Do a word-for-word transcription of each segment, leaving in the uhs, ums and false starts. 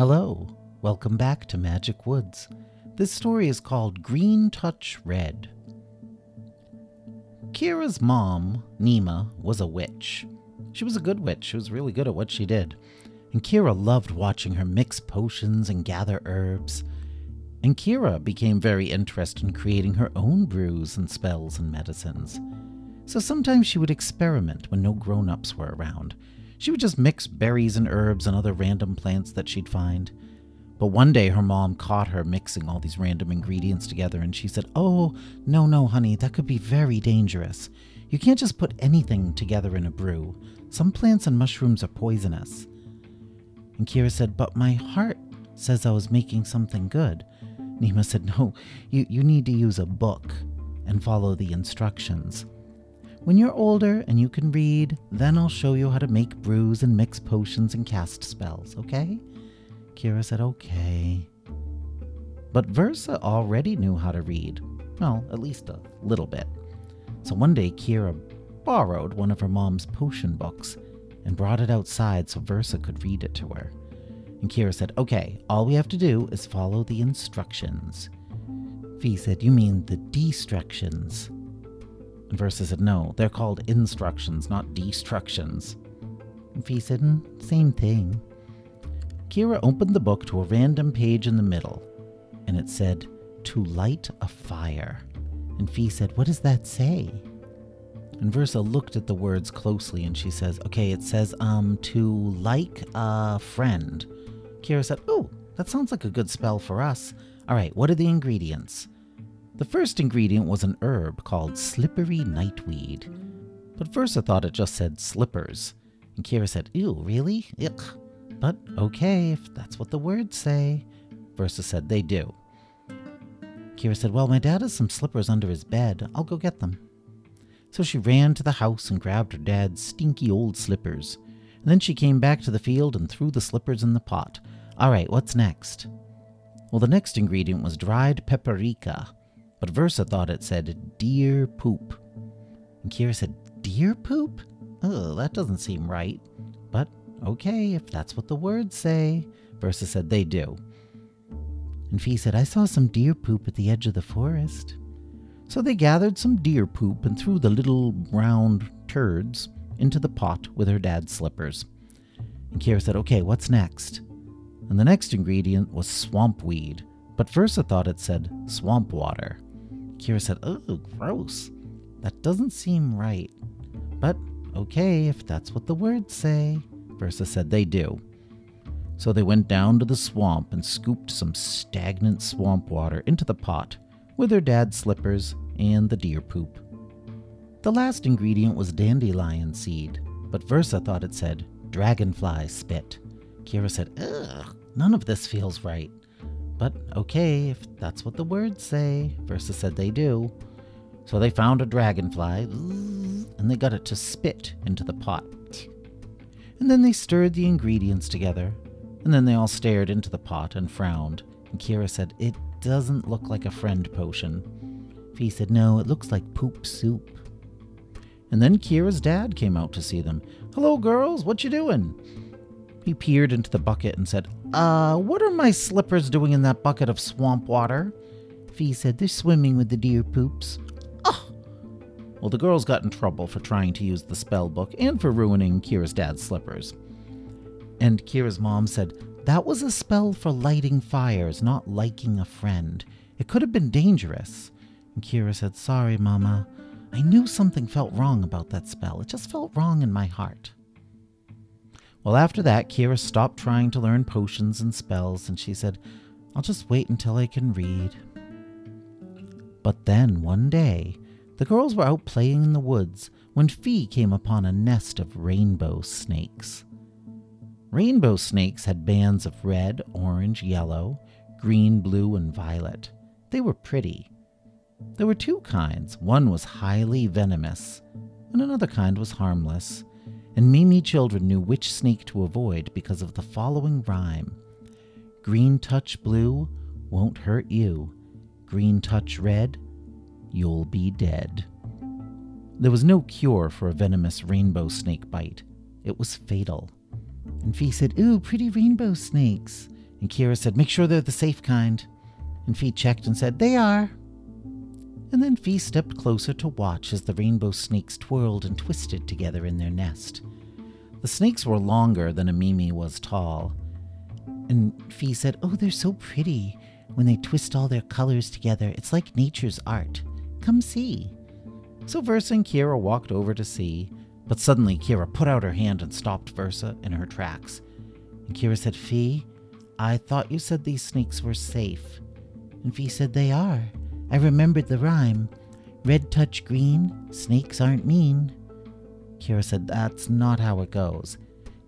Hello, welcome back to Magic Woods. This story is called Green Touch Red. Kira's mom, Nima, was a witch. She was a good witch. She was really good at what she did. And Kira loved watching her mix potions and gather herbs. And Kira became very interested in creating her own brews and spells and medicines. So sometimes she would experiment when no grown-ups were around. She would just mix berries and herbs and other random plants that she'd find. But one day her mom caught her mixing all these random ingredients together, and she said, "Oh, no, no, honey, that could be very dangerous. You can't just put anything together in a brew. Some plants and mushrooms are poisonous." And Kira said, "But my heart says I was making something good." Nima said, "No, you, you need to use a book and follow the instructions. When you're older and you can read, then I'll show you how to make brews and mix potions and cast spells, okay?" Kira said, "Okay." But Versa already knew how to read. Well, at least a little bit. So one day Kira borrowed one of her mom's potion books and brought it outside so Versa could read it to her. And Kira said, "Okay, all we have to do is follow the instructions." Fee said, "You mean the destructions?" And Versa said, "No, they're called instructions, not destructions." And Fee said, mm, "Same thing." Kira opened the book to a random page in the middle, and it said, "To light a fire." And Fee said, "What does that say?" And Versa looked at the words closely, and she says, "Okay, it says, um, to like a friend." Kira said, "Oh, that sounds like a good spell for us. All right, what are the ingredients?" The first ingredient was an herb called slippery nightweed. But Versa thought it just said slippers. And Kira said, "Ew, really? Ick. But okay, if that's what the words say." Versa said, "They do." Kira said, "Well, my dad has some slippers under his bed. I'll go get them." So she ran to the house and grabbed her dad's stinky old slippers. And then she came back to the field and threw the slippers in the pot. "All right, what's next?" Well, the next ingredient was dried paprika, but Versa thought it said deer poop. And Kira said, "Deer poop? Oh, that doesn't seem right. But okay, if that's what the words say." Versa said, "They do." And Fee said, "I saw some deer poop at the edge of the forest." So they gathered some deer poop and threw the little round turds into the pot with her dad's slippers. And Kira said, "Okay, what's next?" And the next ingredient was swamp weed, but Versa thought it said swamp water. Kira said, "Oh, gross. That doesn't seem right. But okay, if that's what the words say." Versa said, "They do." So they went down to the swamp and scooped some stagnant swamp water into the pot with her dad's slippers and the deer poop. The last ingredient was dandelion seed, but Versa thought it said dragonfly spit. Kira said, "Ugh, none of this feels right. But okay, if that's what the words say." Versa said, "They do." So they found a dragonfly, and they got it to spit into the pot. And then they stirred the ingredients together, and then they all stared into the pot and frowned, and Kira said, "It doesn't look like a friend potion." Fee said, "No, it looks like poop soup." And then Kira's dad came out to see them. "Hello, girls, what you doing?" He peered into the bucket and said, Uh, what are my slippers doing in that bucket of swamp water?" Fee said, "They're swimming with the deer poops." Oh! Well, the girls got in trouble for trying to use the spell book and for ruining Kira's dad's slippers. And Kira's mom said, "That was a spell for lighting fires, not liking a friend. It could have been dangerous." And Kira said, "Sorry, Mama. I knew something felt wrong about that spell. It just felt wrong in my heart." Well, after that, Kira stopped trying to learn potions and spells, and she said, "I'll just wait until I can read." But then, one day, the girls were out playing in the woods when Fee came upon a nest of rainbow snakes. Rainbow snakes had bands of red, orange, yellow, green, blue, and violet. They were pretty. There were two kinds. One was highly venomous, and another kind was harmless. And Mimi children knew which snake to avoid because of the following rhyme. "Green touch blue won't hurt you. Green touch red, you'll be dead." There was no cure for a venomous rainbow snake bite. It was fatal. And Fee said, "Ooh, pretty rainbow snakes." And Kira said, make sure they're the safe kind. And Fee checked and said, they are. And then Fee stepped closer to watch as the rainbow snakes twirled and twisted together in their nest. The snakes were longer than Amimi was tall. And Fee said, oh, they're so pretty when they twist all their colors together. It's like nature's art. Come see. So Versa and Kira walked over to see, but suddenly Kira put out her hand and stopped Versa in her tracks. And Kira said, Fee, I thought you said these snakes were safe. And Fee said, they are. I remembered the rhyme. Red touch green, snakes aren't mean. Kira said, that's not how it goes.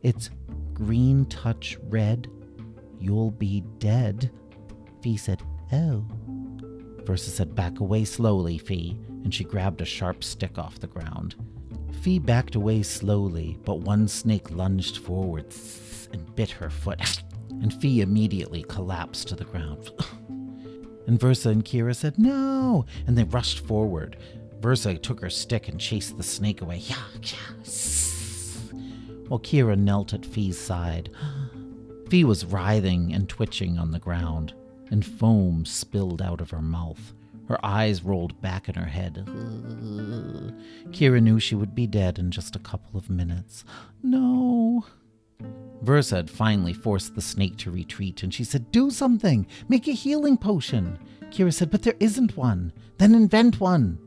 It's green touch red, you'll be dead. Fee said, oh. Versa said, back away slowly, Fee, and she grabbed a sharp stick off the ground. Fee backed away slowly, but one snake lunged forward and bit her foot, and Fee immediately collapsed to the ground. And Versa and Kira said, no, and they rushed forward. Versa took her stick and chased the snake away, yeah, yeah, while Kira knelt at Fee's side. Fee was writhing and twitching on the ground, and foam spilled out of her mouth. Her eyes rolled back in her head. Kira knew she would be dead in just a couple of minutes. No. Versa had finally forced the snake to retreat, and she said, do something! Make a healing potion! Kira said, but there isn't one! Then invent one!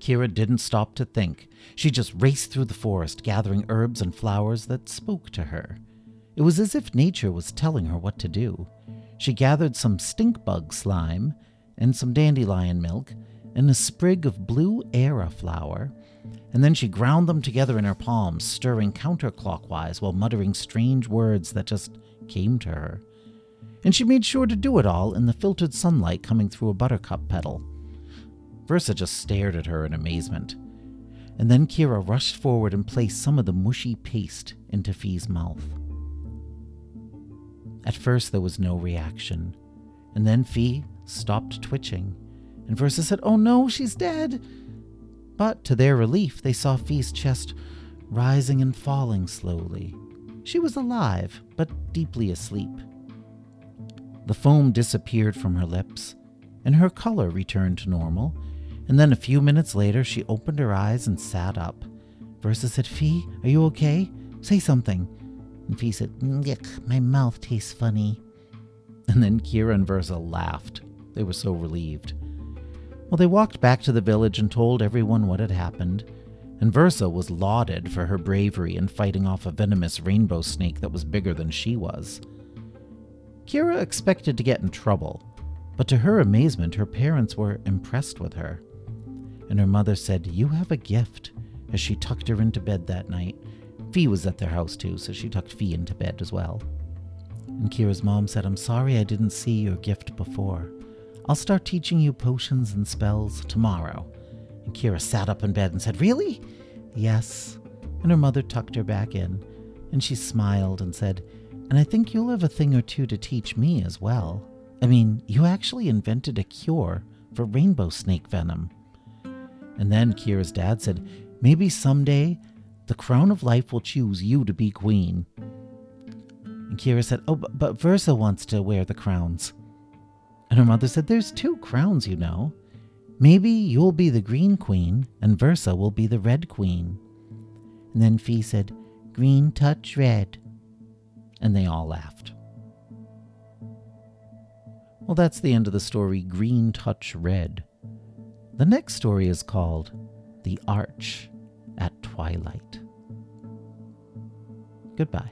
Kira didn't stop to think. She just raced through the forest, gathering herbs and flowers that spoke to her. It was as if nature was telling her what to do. She gathered some stink bug slime, and some dandelion milk, and a sprig of blue aira flower, and then she ground them together in her palms, stirring counterclockwise while muttering strange words that just came to her. And she made sure to do it all in the filtered sunlight coming through a buttercup petal. Versa just stared at her in amazement. And then Kira rushed forward and placed some of the mushy paste into Fee's mouth. At first there was no reaction, and then Fee stopped twitching, and Versa said, oh no, she's dead! But to their relief, they saw Fee's chest rising and falling slowly. She was alive, but deeply asleep. The foam disappeared from her lips, and her color returned to normal, and then a few minutes later, she opened her eyes and sat up. Versa said, Fee, are you okay? Say something. And Fee said, yuck, my mouth tastes funny. And then Kira and Versa laughed. They were so relieved. Well, they walked back to the village and told everyone what had happened, and Versa was lauded for her bravery in fighting off a venomous rainbow snake that was bigger than she was. Kira expected to get in trouble, but to her amazement, her parents were impressed with her. And her mother said, you have a gift, as she tucked her into bed that night. Fee was at their house too, so she tucked Fee into bed as well. And Kira's mom said, I'm sorry I didn't see your gift before. I'll start teaching you potions and spells tomorrow. And Kira sat up in bed and said, really? Yes. And her mother tucked her back in, and she smiled and said, and I think you'll have a thing or two to teach me as well. I mean, you actually invented a cure for rainbow snake venom. And then Kira's dad said, maybe someday the crown of life will choose you to be queen. And Kira said, oh, but, but Versa wants to wear the crowns. And her mother said, there's two crowns, you know. Maybe you'll be the green queen, and Versa will be the red queen. And then Fee said, green touch red. And they all laughed. Well, that's the end of the story, Green Touch Red. The next story is called The Arch at Twilight. Goodbye.